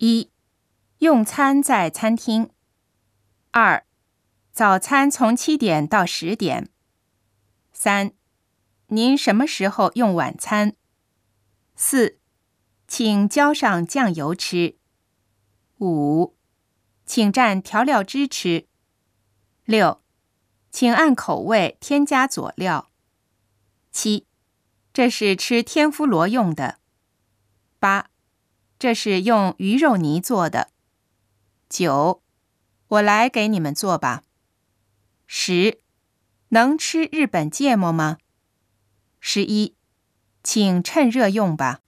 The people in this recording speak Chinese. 一、用餐在餐厅。二、早餐从7点到10点。三、您什么时候用晚餐？四、请浇上酱油吃。五、请蘸调料汁吃。六、请按口味添加佐料。7、这是吃天妇罗用的。8、这是用鱼肉泥做的。9、我来给你们做吧。10、能吃日本芥末吗？11、请趁热用吧。